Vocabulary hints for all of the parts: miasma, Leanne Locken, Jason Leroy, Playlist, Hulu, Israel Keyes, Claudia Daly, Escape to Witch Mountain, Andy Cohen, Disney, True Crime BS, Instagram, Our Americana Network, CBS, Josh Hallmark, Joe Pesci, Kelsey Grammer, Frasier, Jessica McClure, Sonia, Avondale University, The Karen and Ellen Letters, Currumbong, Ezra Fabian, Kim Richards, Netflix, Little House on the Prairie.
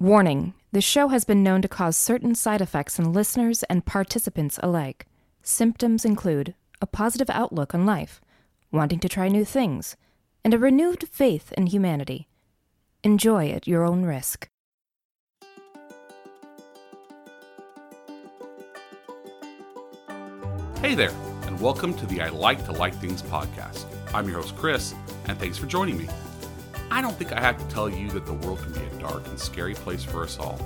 Warning, the show has been known to cause certain side effects in listeners and participants alike. Symptoms include a positive outlook on life, wanting to try new things, and a renewed faith in humanity. Enjoy at your own risk. Hey there, and welcome to the I Like to Like Things podcast. I'm your host, Chris, and thanks for joining me. I don't think I have to tell you that the world can be a dark and scary place for us all.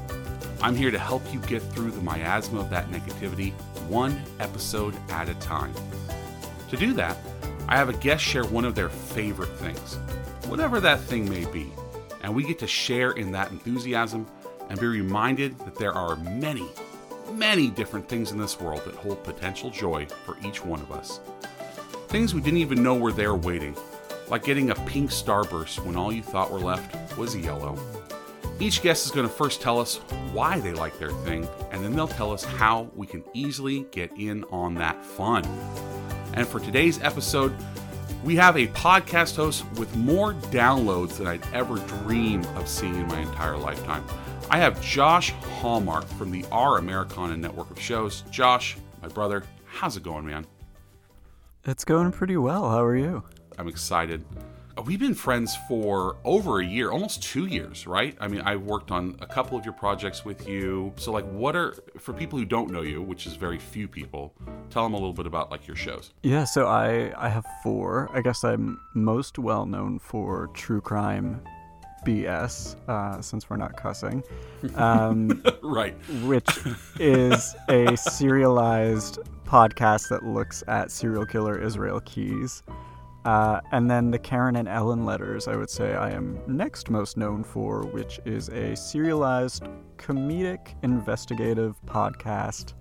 I'm here to help you get through the miasma of that negativity one episode at a time. To do that, I have a guest share one of their favorite things, whatever that thing may be, and we get to share in that enthusiasm and be reminded that there are many, many different things in this world that hold potential joy for each one of us. Things we didn't even know were there waiting, like getting a pink starburst when all you thought were left was yellow. Each guest is going to first tell us why they like their thing, and then they'll tell us how we can easily get in on that fun. And for today's episode, we have a podcast host with more downloads than I'd ever dreamed of seeing in my entire lifetime. I have Josh Hallmark from the Our Americana Network of shows. Josh, my brother, how's it going, man? It's going pretty well. How are you? I'm excited. We've been friends for over a year, almost 2 years, right? I mean, I've worked on a couple of your projects with you. So like, what are, for people who don't know you, which is very few people, tell them a little bit about like your shows. Yeah, so I have four. I guess I'm most well known for True Crime BS, since we're not cussing. Right. Which is a serialized podcast that looks at serial killer Israel Keyes. And then the Karen and Ellen Letters, I would say I am next most known for, which is a serialized comedic investigative podcast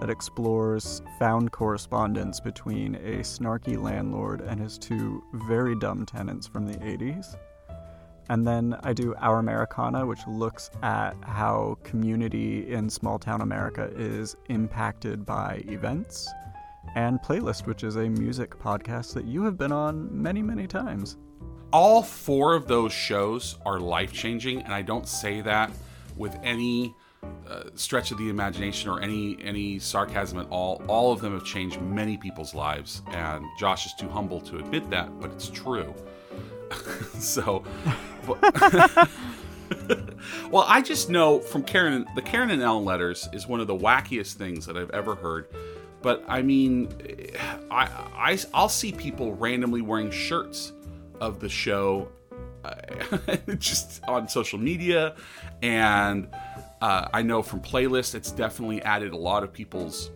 that explores found correspondence between a snarky landlord and his two very dumb tenants from the 80s. And then I do Our Americana, which looks at how community in small town America is impacted by events. And Playlist, which is a music podcast that you have been on many, many times. All four of those shows are life-changing, and I don't say that with any stretch of the imagination or any sarcasm at all. All of them have changed many people's lives, and Josh is too humble to admit that, but it's true. So... But well, I just know from the Karen and Ellen Letters is one of the wackiest things that I've ever heard. But I mean, I'll see people randomly wearing shirts of the show just on social media. And I know from Playlist, it's definitely added a lot of people's,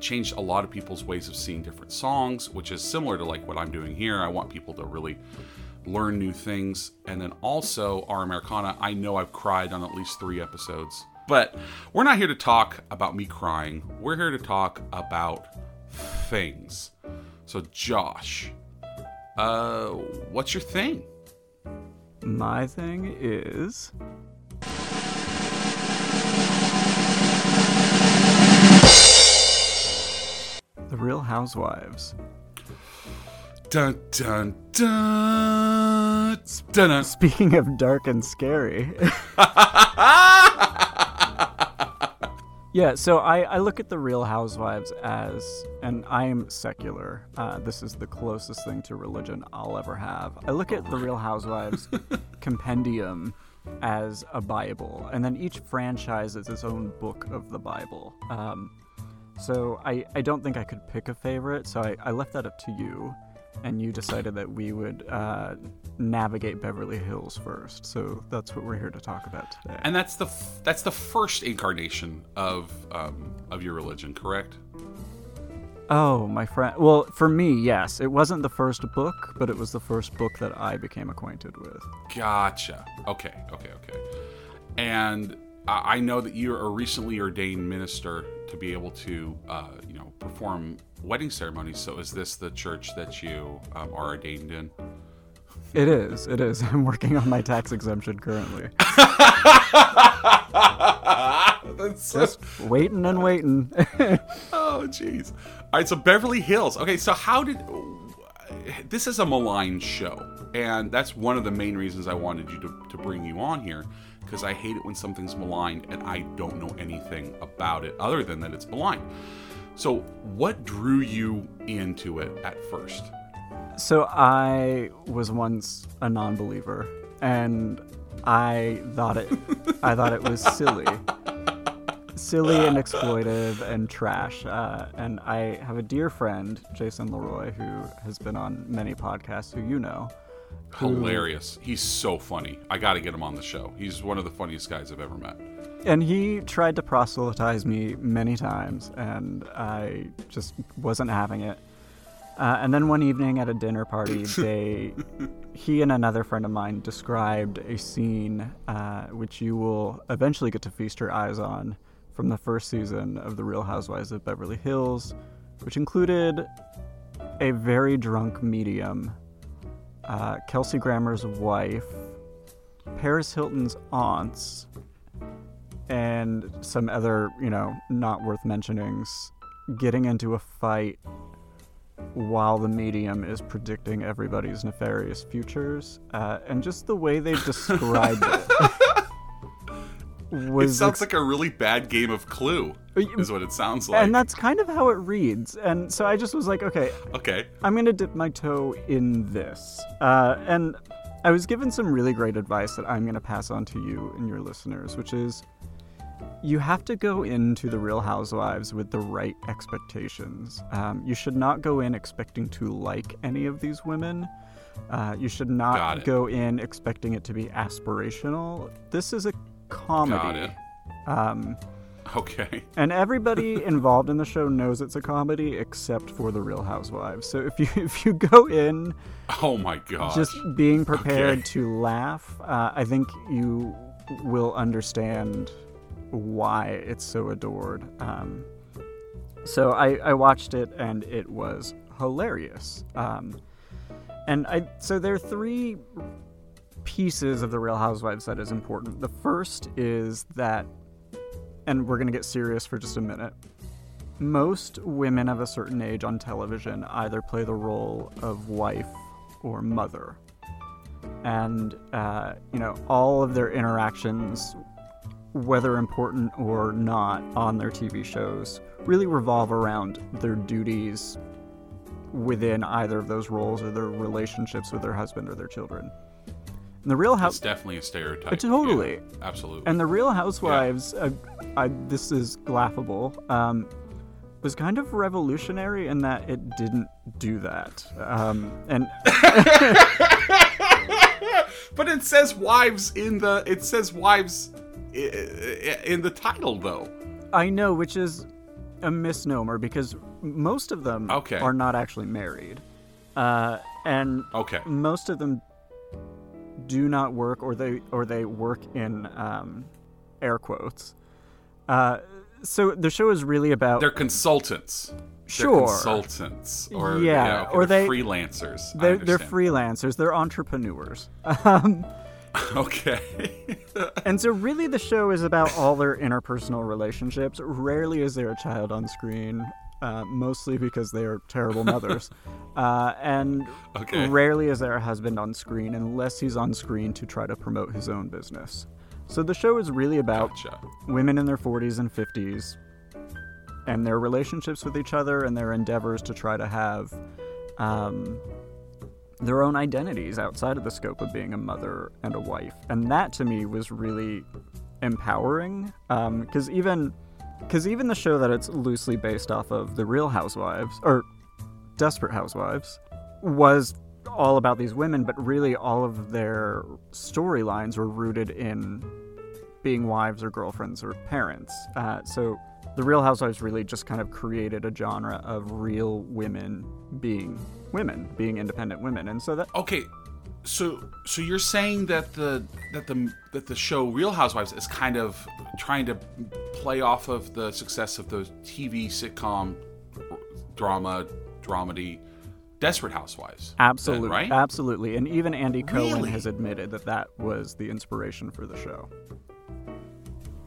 changed a lot of people's ways of seeing different songs, which is similar to like what I'm doing here. I want people to really learn new things. And then also Our Americana, I know I've cried on at least 3 episodes. But we're not here to talk about me crying. We're here to talk about things. So Josh, what's your thing? My thing is... The Real Housewives. Dun, dun, dun. Dun, dun. Speaking of dark and scary... Yeah, so I look at The Real Housewives as, and I'm secular, this is the closest thing to religion I'll ever have. I look at The Real Housewives compendium as a Bible, and then each franchise is its own book of the Bible. So I don't think I could pick a favorite, so I left that up to you, and you decided that we would navigate Beverly Hills first. So that's what we're here to talk about today. And that's the first incarnation of your religion, correct? Oh, my friend. Well, for me, yes. It wasn't the first book, but it was the first book that I became acquainted with. Gotcha. Okay. And I know that you're a recently ordained minister to be able to, perform wedding ceremonies. So is this the church that you are ordained in? It is. I'm working on my tax exemption currently. Just waiting. Oh, jeez. All right, so Beverly Hills. Okay, so how did... This is a malign show. And that's one of the main reasons I wanted you to bring you on here, because I hate it when something's maligned and I don't know anything about it other than that it's maligned. So what drew you into it at first? So I was once a non-believer, and I thought it was silly and exploitive and trash. And I have a dear friend, Jason Leroy, who has been on many podcasts, who you know. Hilarious. He's so funny. I got to get him on the show. He's one of the funniest guys I've ever met. And he tried to proselytize me many times, and I just wasn't having it. And then one evening at a dinner party, he and another friend of mine described a scene which you will eventually get to feast your eyes on from the first season of The Real Housewives of Beverly Hills, which included a very drunk medium, Kelsey Grammer's wife, Paris Hilton's aunts, and some other, not worth mentionings, getting into a fight while the medium is predicting everybody's nefarious futures. And just the way they've described it. It sounds like a really bad game of Clue, is what it sounds like. And that's kind of how it reads. And so I just was like, okay. I'm going to dip my toe in this. And I was given some really great advice that I'm going to pass on to you and your listeners, which is you have to go into The Real Housewives with the right expectations. You should not go in expecting to like any of these women. You should not go in expecting it to be aspirational. This is a comedy. Got it. Okay. And everybody involved in the show knows it's a comedy except for The Real Housewives. So if you go in, oh my gosh, just being prepared to laugh, I think you will understand why it's so adored. So I watched it, and it was hilarious. So there are three pieces of The Real Housewives that is important. The first is that, and we're going to get serious for just a minute, most women of a certain age on television either play the role of wife or mother. And, all of their interactions, whether important or not, on their TV shows really revolve around their duties within either of those roles or their relationships with their husband or their children. And the Real Housewives, it's definitely a stereotype. Totally, yeah, absolutely. And The Real Housewives, this is laughable, was kind of revolutionary in that it didn't do that. But it says wives in the title, though. I know, which is a misnomer because most of them are not actually married. And most of them do not work, or they work in air quotes. So the show is really about... They're consultants. Sure. They're consultants. Or, they're freelancers. They're freelancers. They're entrepreneurs. Okay. And so really the show is about all their interpersonal relationships. Rarely is there a child on screen, mostly because they are terrible mothers. And rarely is there a husband on screen unless he's on screen to try to promote his own business. So the show is really about women in their 40s and 50s and their relationships with each other and their endeavors to try to have... their own identities outside of the scope of being a mother and a wife. And that, to me, was really empowering. Because even the show that it's loosely based off of, The Real Housewives, or Desperate Housewives, was all about these women, but really all of their storylines were rooted in being wives or girlfriends or parents. So The Real Housewives really just kind of created a genre of real women being women, being independent women. And so that... Okay, so you're saying that the show Real Housewives is kind of trying to play off of the success of the TV sitcom dramedy Desperate Housewives. Absolutely, right? Absolutely. And even Andy Cohen has admitted that was the inspiration for the show.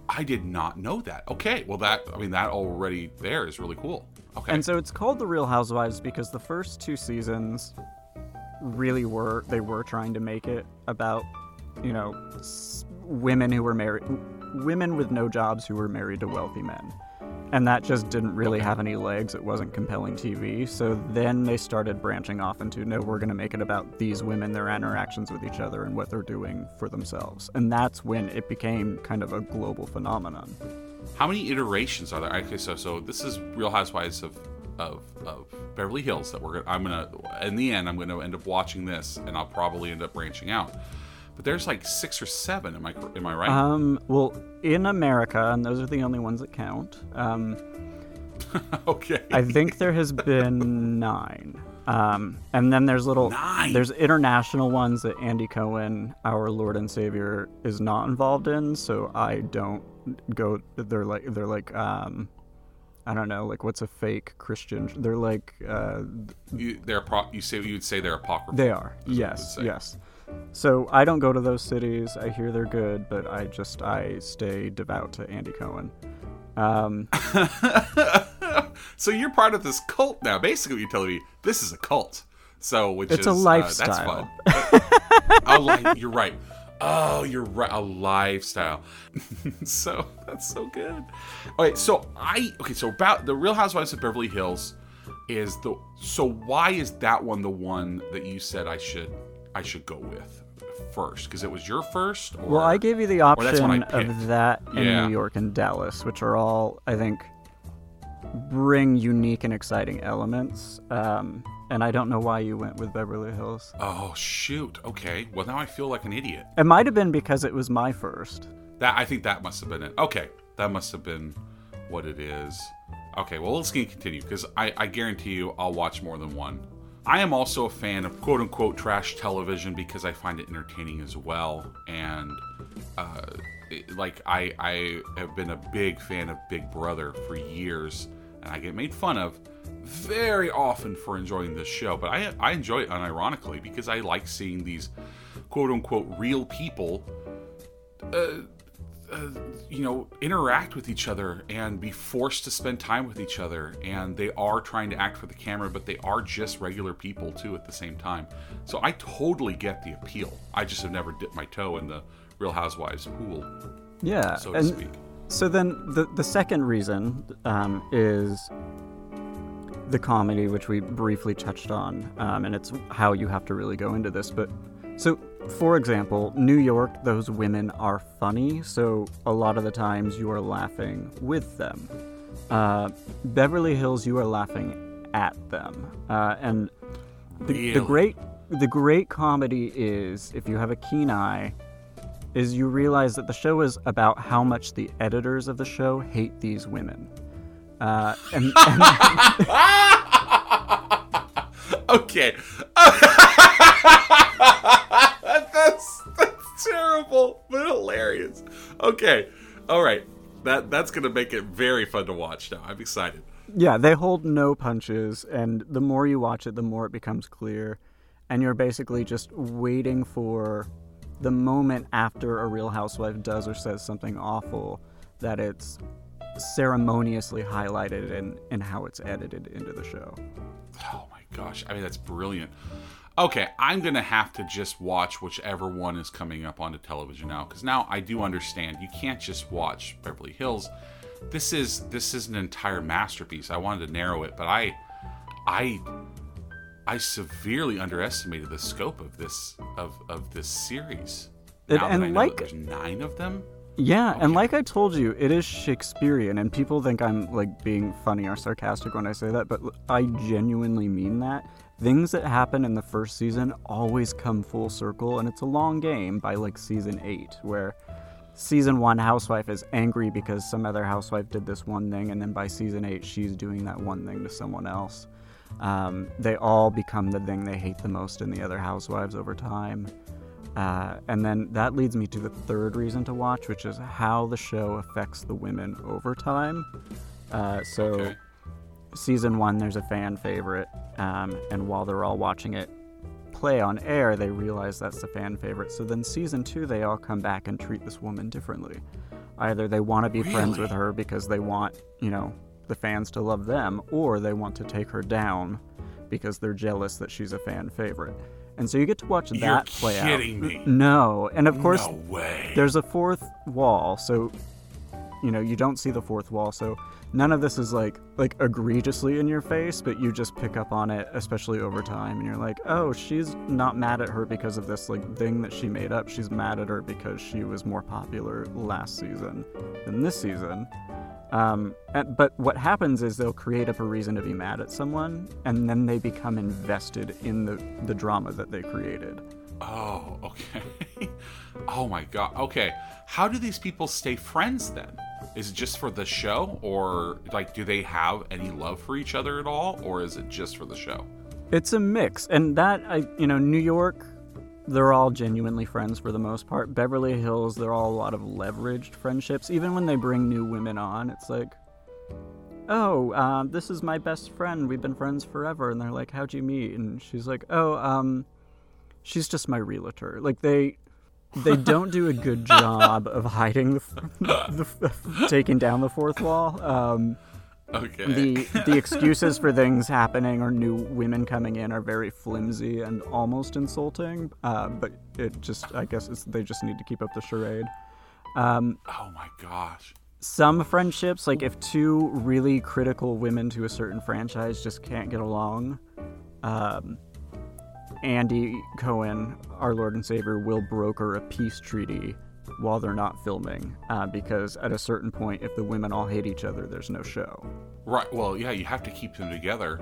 I did not know that. Okay, well that already there is really cool. Okay. And so it's called The Real Housewives because the first two seasons really were, they were trying to make it about, you know, women who were married, women with no jobs who were married to wealthy men. And that just didn't really have any legs. It wasn't compelling TV. So then they started branching off into, no, we're going to make it about these women, their interactions with each other, and what they're doing for themselves. And that's when it became kind of a global phenomenon. How many iterations are there? Okay, so this is Real Housewives of Beverly Hills that I'm going to end up watching this, and I'll probably end up branching out. But there's like 6 or 7, am I right? Well, in America, and those are the only ones that count. Okay. I think there has been 9. And then there's there's international ones that Andy Cohen, our Lord and Savior, is not involved in, so I don't go, they're like I don't know, like, what's a fake Christian? They're like... you'd say they're apocryphal. They are, yes. So I don't go to those cities. I hear they're good, but I stay devout to Andy Cohen. So you're part of this cult now. Basically, you're telling me this is a cult. So, it's a lifestyle. That's fun. You're right. Oh, you're right. A lifestyle. So that's so good. Okay, so about the Real Housewives of Beverly Hills so why is that one the one that you said I should go with first? Because it was your first? Or, well, I gave you the option of that in New York and Dallas, which are all, I think, bring unique and exciting elements. And I don't know why you went with Beverly Hills. Oh, shoot. Okay. Well, now I feel like an idiot. It might have been because it was my first. I think that must have been it. Okay. That must have been what it is. Okay. Well, let's continue, because I guarantee you I'll watch more than one. I am also a fan of quote-unquote trash television because I find it entertaining as well. And I have been a big fan of Big Brother for years, and I get made fun of very often for enjoying this show, but I enjoy it unironically because I like seeing these quote-unquote real people interact with each other and be forced to spend time with each other, and they are trying to act for the camera, but they are just regular people too at the same time. So I totally get the appeal. I just have never dipped my toe in the Real Housewives pool, so to speak. So then the second reason is the comedy, which we briefly touched on, and it's how you have to really go into this. But so, for example, New York, those women are funny, so a lot of the times you are laughing with them. Beverly Hills, you are laughing at them. And the great comedy is, if you have a keen eye, is you realize that the show is about how much the editors of the show hate these women. Okay. That's terrible, but hilarious. Okay. All right. That's going to make it very fun to watch now. I'm excited. Yeah, they hold no punches, and the more you watch it, the more it becomes clear, and you're basically just waiting for the moment after a Real Housewife does or says something awful that it's ceremoniously highlighted and how it's edited into the show. Oh my gosh. I mean, that's brilliant. Okay, I'm going to have to just watch whichever one is coming up onto television now, because now I do understand you can't just watch Beverly Hills. This is an entire masterpiece. I wanted to narrow it, but I severely underestimated the scope of this series. There's 9 of them. Yeah, okay. And like I told you, it is Shakespearean, and people think I'm like being funny or sarcastic when I say that, but I genuinely mean that. Things that happen in the first season always come full circle, and it's a long game by like season 8, where season 1 housewife is angry because some other housewife did this one thing, and then by season 8 she's doing that one thing to someone else. They all become the thing they hate the most in the other housewives over time. And then that leads me to the third reason to watch, which is how the show affects the women over time. Okay. Season 1, there's a fan favorite. And while they're all watching it play on air, they realize that's the fan favorite. So then season 2, they all come back and treat this woman differently. Either they want to be friends with her because they want, the fans to love them, or they want to take her down because they're jealous that she's a fan favorite. And so you get to watch that play out. You're kidding me. No. And of course, no way. There's a fourth wall, so, you know, you don't see the fourth wall, so none of this is, like egregiously in your face, but you just pick up on it, especially over time, and you're like, oh, she's not mad at her because of this, like, thing that she made up. She's mad at her because she was more popular last season than this season. But what happens is they'll create up a reason to be mad at someone, and then they become invested in the drama that they created. Oh, okay. Oh, my God. Okay. How do these people stay friends, then? Is it just for the show, or, like, do they have any love for each other at all, or is it just for the show? It's a mix. And that, New York, they're all genuinely friends for the most part. Beverly Hills, they're all a lot of leveraged friendships. Even when they bring new women on, it's like, oh, this is my best friend. We've been friends forever. And they're like, how'd you meet? And she's like, she's just my realtor. Like, they don't do a good job of hiding taking down the fourth wall. Okay. The excuses for things happening or new women coming in are very flimsy and almost insulting. But it just, I guess, they just need to keep up the charade. Oh my gosh. Some friendships, like if two really critical women to a certain franchise just can't get along, Andy Cohen, our Lord and Savior, will broker a peace treaty while they're not filming, because at a certain point, if the women all hate each other, there's no show. Right. Well, yeah, you have to keep them together.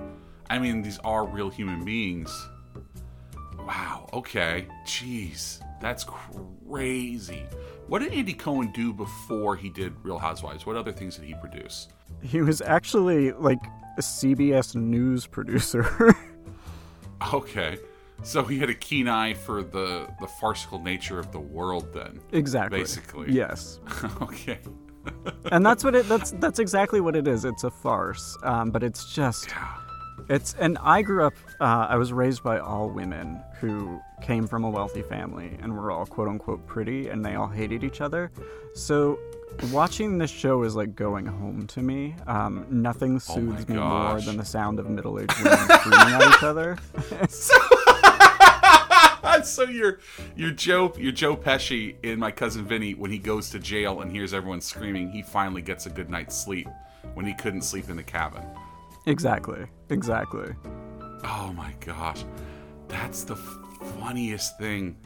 I mean, these are real human beings. Wow. Okay. Jeez. That's crazy. What did Andy Cohen do before he did Real Housewives? What other things did he produce? He was actually, like, a CBS News producer. Okay. So he had a keen eye for the farcical nature of the world, then. Exactly. Basically. Yes. Okay. And that's exactly what it is. It's a farce, but it's just. Yeah. And I grew up. I was raised by all women who came from a wealthy family and were all quote unquote pretty, and they all hated each other. So watching this show is like going home to me. Nothing soothes me more than the sound of middle-aged women screaming at each other. So you're Joe Pesci in My Cousin Vinny. When he goes to jail and hears everyone screaming, he finally gets a good night's sleep when he couldn't sleep in the cabin. Exactly. Oh my gosh, that's the funniest thing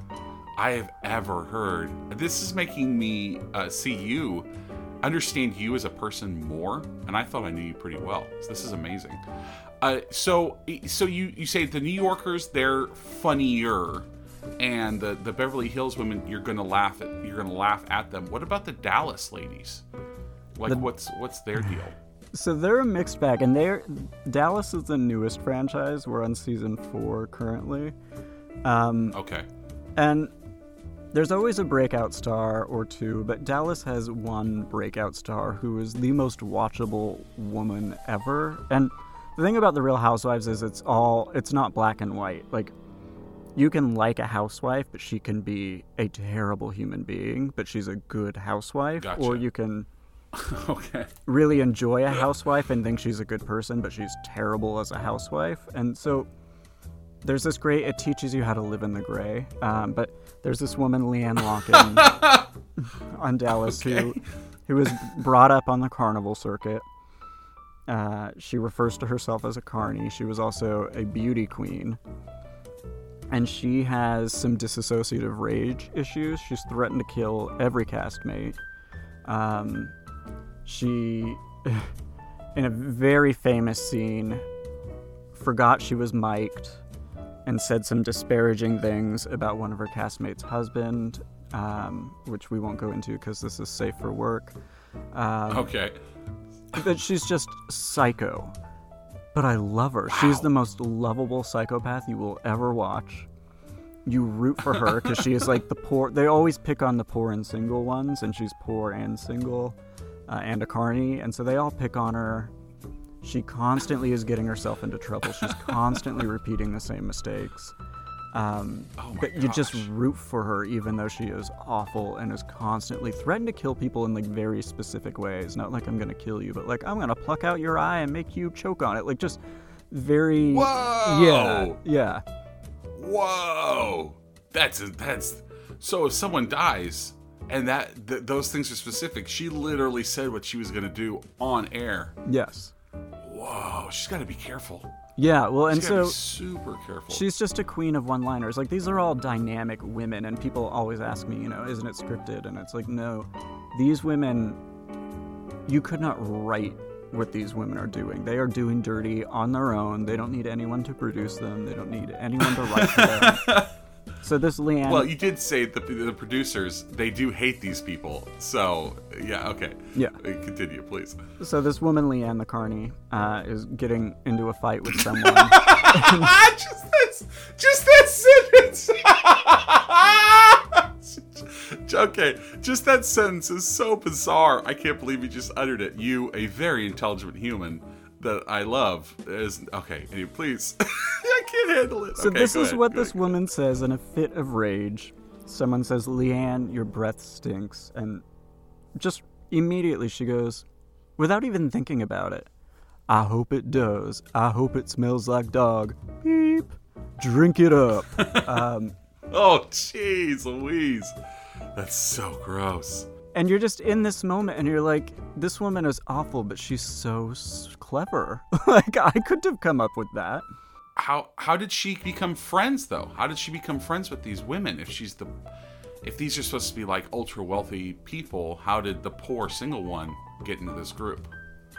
I have ever heard. This is making me see you, understand you as a person more, and I thought I knew you pretty well. So this is amazing. So you say the New Yorkers, they're funnier, and the Beverly Hills women, you're gonna laugh at them. What about the Dallas ladies? What's their deal? So they're a mixed bag, and Dallas is the newest franchise. We're on season 4 currently. Okay. And there's always a breakout star or two, but Dallas has one breakout star who is the most watchable woman ever. And the thing about The Real Housewives is it's not black and white. Like, you can like a housewife, but she can be a terrible human being, but she's a good housewife. Gotcha. Or you can really enjoy a housewife and think she's a good person, but she's terrible as a housewife. And so there's this great, it teaches you how to live in the gray. But there's this woman, Leanne Locken, on Dallas, who was brought up on the carnival circuit. She refers to herself as a carny. She was also a beauty queen. And she has some dissociative rage issues. She's threatened to kill every castmate. She, in a very famous scene, forgot she was mic'd and said some disparaging things about one of her castmates' husband, which we won't go into because this is safe for work. Okay. But she's just psycho. But I love her. Wow. She's the most lovable psychopath you will ever watch. You root for her because she is like the poor. They always pick on the poor and single ones, and she's poor and single. And a carny, and so they all pick on her. She constantly is getting herself into trouble. She's constantly repeating the same mistakes. You just root for her, even though she is awful and is constantly threatened to kill people in like very specific ways. Not like I'm gonna kill you, but like I'm gonna pluck out your eye and make you choke on it. Like just very. Whoa! Yeah. Whoa! That's so if someone dies and that those things are specific, she literally said what she was going to do on air. Yes. Whoa, she's got to be careful. Yeah, well, and so super careful. She's just a queen of one-liners. Like, these are all dynamic women, and people always ask me, you know, isn't it scripted? And it's like, no, these women, you could not write what these women are doing. They are doing dirty on their own. They don't need anyone to produce them. They don't need anyone to write for them. So this Leanne... Well, you did say the producers, they do hate these people. So, yeah, okay. Yeah. Continue, please. So this woman, Leanne the Carney, is getting into a fight with someone. That sentence! Okay, just that sentence is so bizarre. I can't believe you just uttered it. You, a very intelligent human... that I love is okay. Please, I can't handle it. So okay, this is ahead, what this ahead, woman says in a fit of rage. Someone says, "Leanne, your breath stinks," and just immediately she goes, without even thinking about it, "I hope it does. I hope it smells like dog. Beep. Drink it up." Oh, jeez, Louise, that's so gross. And you're just in this moment, and you're like, this woman is awful, but she's so clever. Like, I couldn't have come up with that. How did she become friends, though? How did she become friends with these women? If these are supposed to be, like, ultra-wealthy people, how did the poor single one get into this group?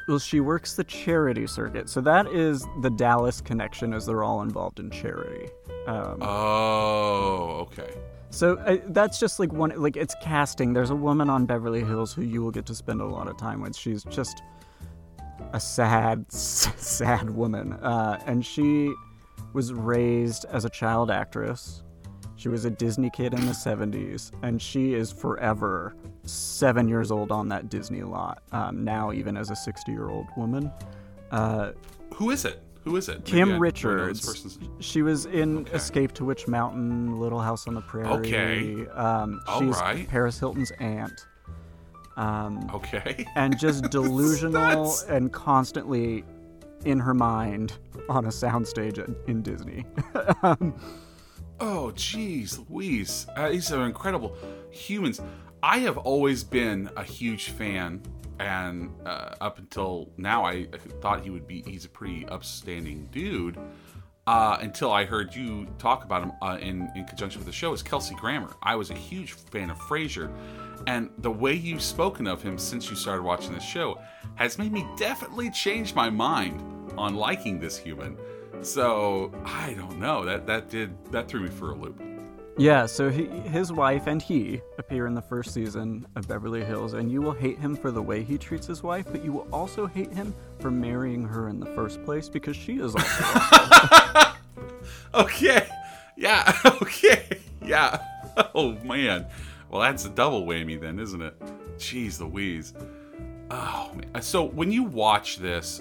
Well, she works the charity circuit. So that is the Dallas connection, as they're all involved in charity. Oh, okay. So that's just like one, like it's casting. There's a woman on Beverly Hills who you will get to spend a lot of time with. She's just a sad woman. And she was raised as a child actress. She was a Disney kid in the 70s, and she is forever 7 years old on that Disney lot. Now even as a 60-year-old woman. Who is it? Who is it? Kim Richards. She was in Escape to Witch Mountain, Little House on the Prairie. Okay. She's Paris Hilton's aunt. Okay. And just delusional and constantly in her mind on a soundstage in Disney. Oh, geez, Louise. These are incredible humans. I have always been a huge fan. And up until now, I thought he's a pretty upstanding dude. Until I heard you talk about him in conjunction with the show, is Kelsey Grammer. I was a huge fan of Frasier. And the way you've spoken of him since you started watching this show has made me definitely change my mind on liking this human. So, I don't know. That threw me for a loop. Yeah, so his wife and he appear in the first season of Beverly Hills, and you will hate him for the way he treats his wife, but you will also hate him for marrying her in the first place because she is also. Okay. Yeah. Okay. Yeah. Oh, man. Well, that's a double whammy then, isn't it? Jeez Louise. Oh, man. So when you watch this,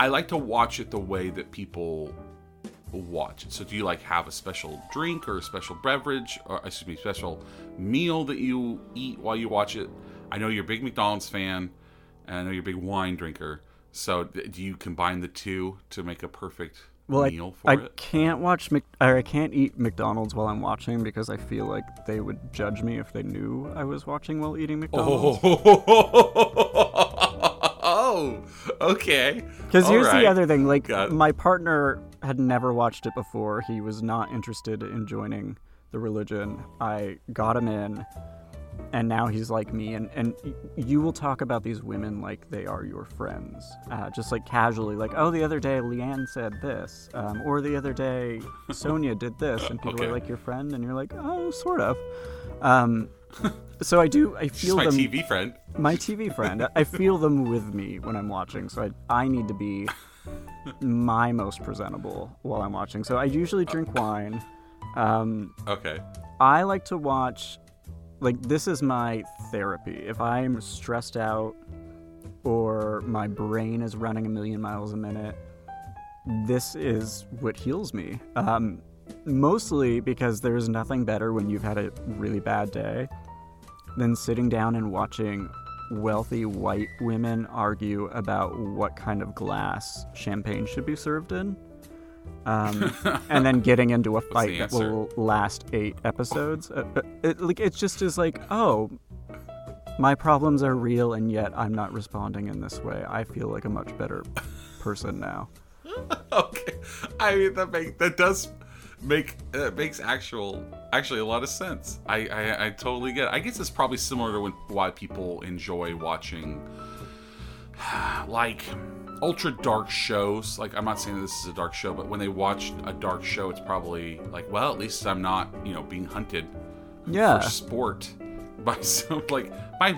I like to watch it the way that people watch. So do you like have a special drink or a special beverage or special meal that you eat while you watch it? I know you're a big McDonald's fan, and I know you're a big wine drinker. So do you combine the two to make a perfect meal for it? I can't I can't eat McDonald's while I'm watching because I feel like they would judge me if they knew I was watching while eating McDonald's. Oh, okay. Because here's the other thing, like my partner had never watched it before. He was not interested in joining the religion. I got him in, and now he's like me. And you will talk about these women like they are your friends, just like casually, like, oh, the other day Leanne said this, or the other day Sonia did this, and people are like your friend, and you're like, oh, sort of. So I feel them. My TV friend. I feel them with me when I'm watching. So I need to be my most presentable while I'm watching. So I usually drink wine. I like to watch, like, this is my therapy. If I'm stressed out or my brain is running a million miles a minute, this is what heals me. Mostly because there's nothing better when you've had a really bad day than sitting down and watching wealthy white women argue about what kind of glass champagne should be served in. and then getting into a fight that will last 8 episodes. It just is like, oh, my problems are real, and yet I'm not responding in this way. I feel like a much better person now. Okay, I mean that does make actually a lot of sense. I totally get it. I guess it's probably similar to why people enjoy watching like ultra dark shows. Like, I'm not saying that this is a dark show, but when they watch a dark show, it's probably like, well, at least I'm not, being hunted for sport by some, like,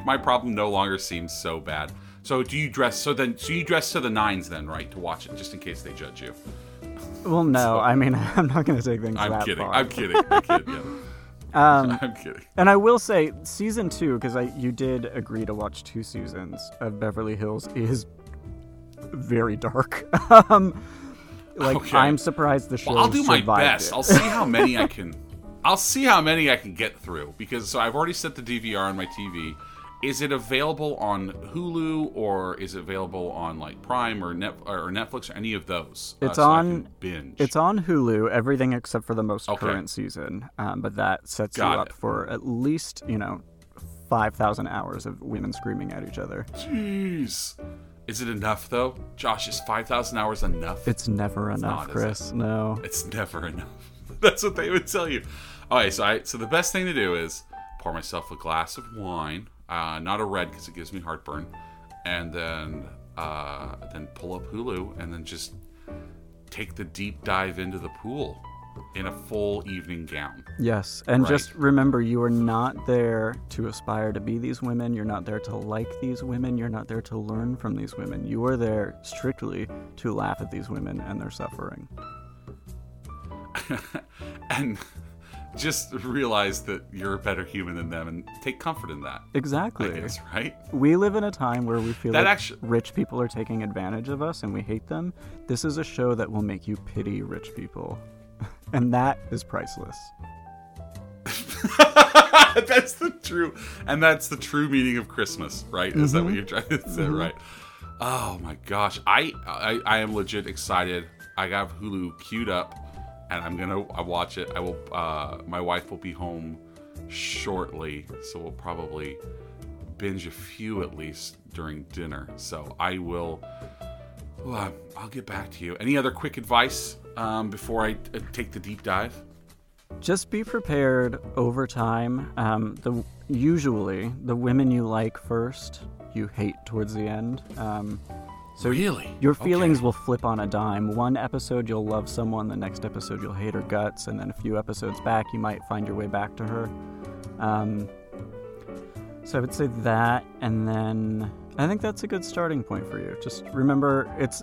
my problem no longer seems so bad. So you dress to the nines then, right, to watch it, just in case they judge you? Well, no, I'm not going to take things that far. I'm kidding. Yeah. I'm kidding. And I will say, season 2, because you did agree to watch 2 seasons of Beverly Hills, is very dark. Okay. I'm surprised the show survived. I'll do my best. I'll see how many I can get through, because I've already set the DVR on my TV. Is it available on Hulu, or is it available on like Prime or Netflix or any of those? It's on I can binge. It's on Hulu. Everything except for the most current season, but that sets you up for at least 5,000 hours of women screaming at each other. Jeez, is it enough though, Josh? Is 5,000 hours enough? It's never enough, Chris. No, it's never enough. That's what they would tell you. All right, so the best thing to do is pour myself a glass of wine. Not a red, because it gives me heartburn, and then pull up Hulu and then just take the deep dive into the pool in a full evening gown. Yes, and just remember, you are not there to aspire to be these women. You're not there to like these women. You're not there to learn from these women. You are there strictly to laugh at these women and their suffering. And just realize that you're a better human than them and take comfort in that. Exactly. I guess, right? We live in a time where we feel that like rich people are taking advantage of us and we hate them. This is a show that will make you pity rich people. And that is priceless. That's the true meaning of Christmas, right? Is that what you're trying to say, right? Oh my gosh. I am legit excited. I got Hulu queued up. And I'm going to watch it. I will. My wife will be home shortly, so we'll probably binge a few at least during dinner. So I will. Well, I'll get back to you. Any other quick advice before I take the deep dive? Just be prepared over time. Usually, the women you like first, you hate towards the end. So really? Your feelings will flip on a dime. One episode you'll love someone, the next episode you'll hate her guts, and then a few episodes back you might find your way back to her. So I would say that, and then I think that's a good starting point for you. Just remember, it's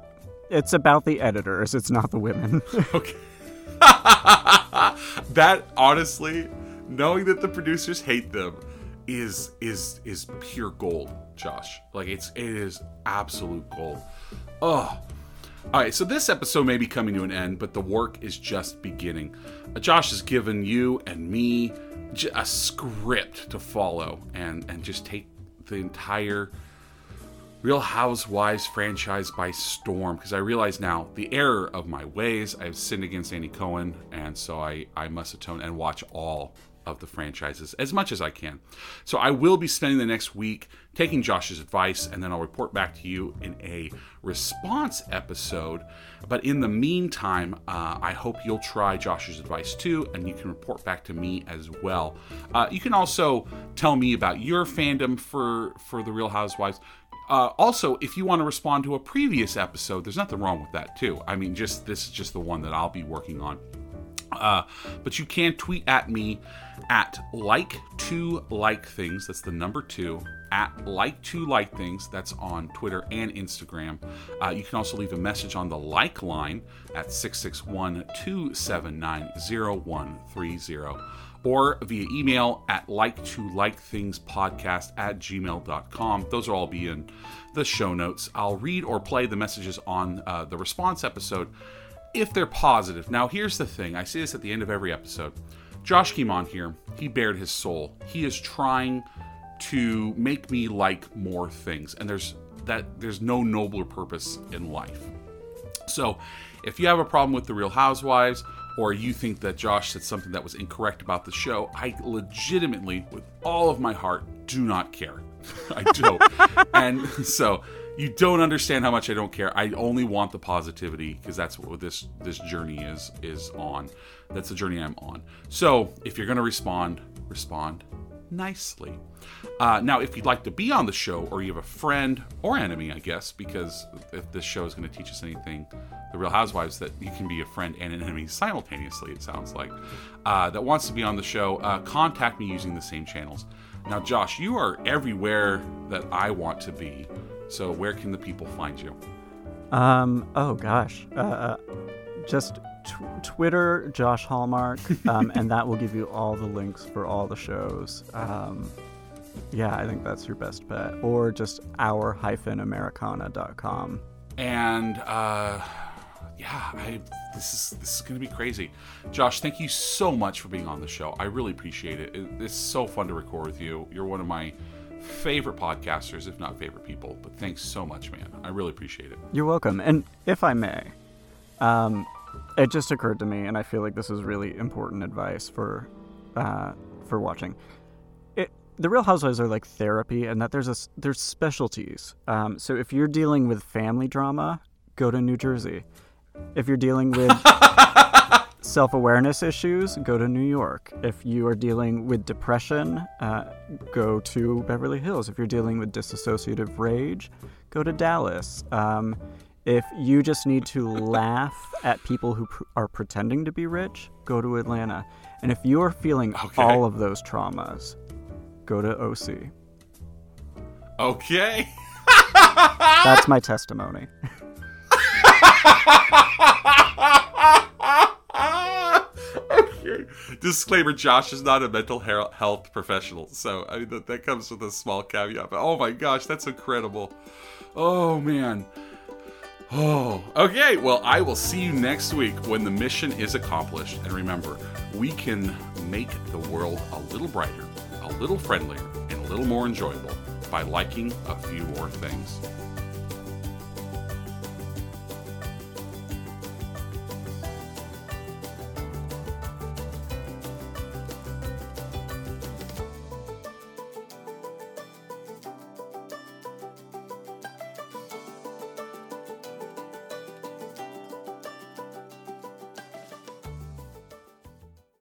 about the editors, it's not the women. Okay. That, honestly, knowing that the producers hate them is pure gold, Josh. Like, it is absolute gold. Oh, all right. So this episode may be coming to an end, but the work is just beginning. Josh has given you and me a script to follow, and just take the entire Real Housewives franchise by storm. Because I realize now the error of my ways. I have sinned against Andy Cohen, and so I must atone and watch all of the franchises as much as I can. So I will be spending the next week taking Josh's advice, and then I'll report back to you in a response episode. But in the meantime, I hope you'll try Josh's advice too, and you can report back to me as well. You can also tell me about your fandom for The Real Housewives. Also, if you want to respond to a previous episode, there's nothing wrong with that too. I mean, this is just the one that I'll be working on. But you can tweet at me at @2likethings. That's the number 2 at @2likethings. That's on Twitter and Instagram. You can also leave a message on the like line at 661-279-0130 or via email at @2likethingspodcast@gmail.com. Those will all be in the show notes. I'll read or play the messages on the response episode if they're positive. Now, here's the thing. I say this at the end of every episode. Josh came on here. He bared his soul. He is trying to make me like more things. And there's no nobler purpose in life So if you have a problem with The Real Housewives, or you think that Josh said something that was incorrect about the show, I legitimately, with all of my heart, do not care. I don't. And so you don't understand how much I don't care. I only want the positivity, because that's what this journey is on. That's the journey I'm on. So if you're going to respond, respond nicely. Now, if you'd like to be on the show, or you have a friend or enemy, I guess, because if this show is going to teach us anything, The Real Housewives, that you can be a friend and an enemy simultaneously, it sounds like, that wants to be on the show, contact me using the same channels. Now, Josh, you are everywhere that I want to be. So where can the people find you? Just Twitter, Josh Hallmark, and that will give you all the links for all the shows. I think that's your best bet. Or just our-americana.com. And this is going to be crazy. Josh, thank you so much for being on the show. I really appreciate it. It's so fun to record with you. You're one of my favorite podcasters, if not favorite people. But thanks so much, man. I really appreciate it. You're welcome. And if I may, it just occurred to me, and I feel like this is really important advice for watching. The Real Housewives are like therapy, and that there's specialties. So if you're dealing with family drama, go to New Jersey. If you're dealing with self-awareness issues, go to New York. If you are dealing with depression, go to Beverly Hills. If you're dealing with dissociative rage, go to Dallas. If you just need to laugh at people who are pretending to be rich, go to Atlanta. And if you're feeling all of those traumas, go to OC. Okay. That's my testimony. Disclaimer, Josh is not a mental health professional, so I mean, that comes with a small caveat, but oh my gosh, that's incredible. Oh man. Oh, okay. Well, I will see you next week when the mission is accomplished. And remember, we can make the world a little brighter, a little friendlier, and a little more enjoyable by liking a few more things.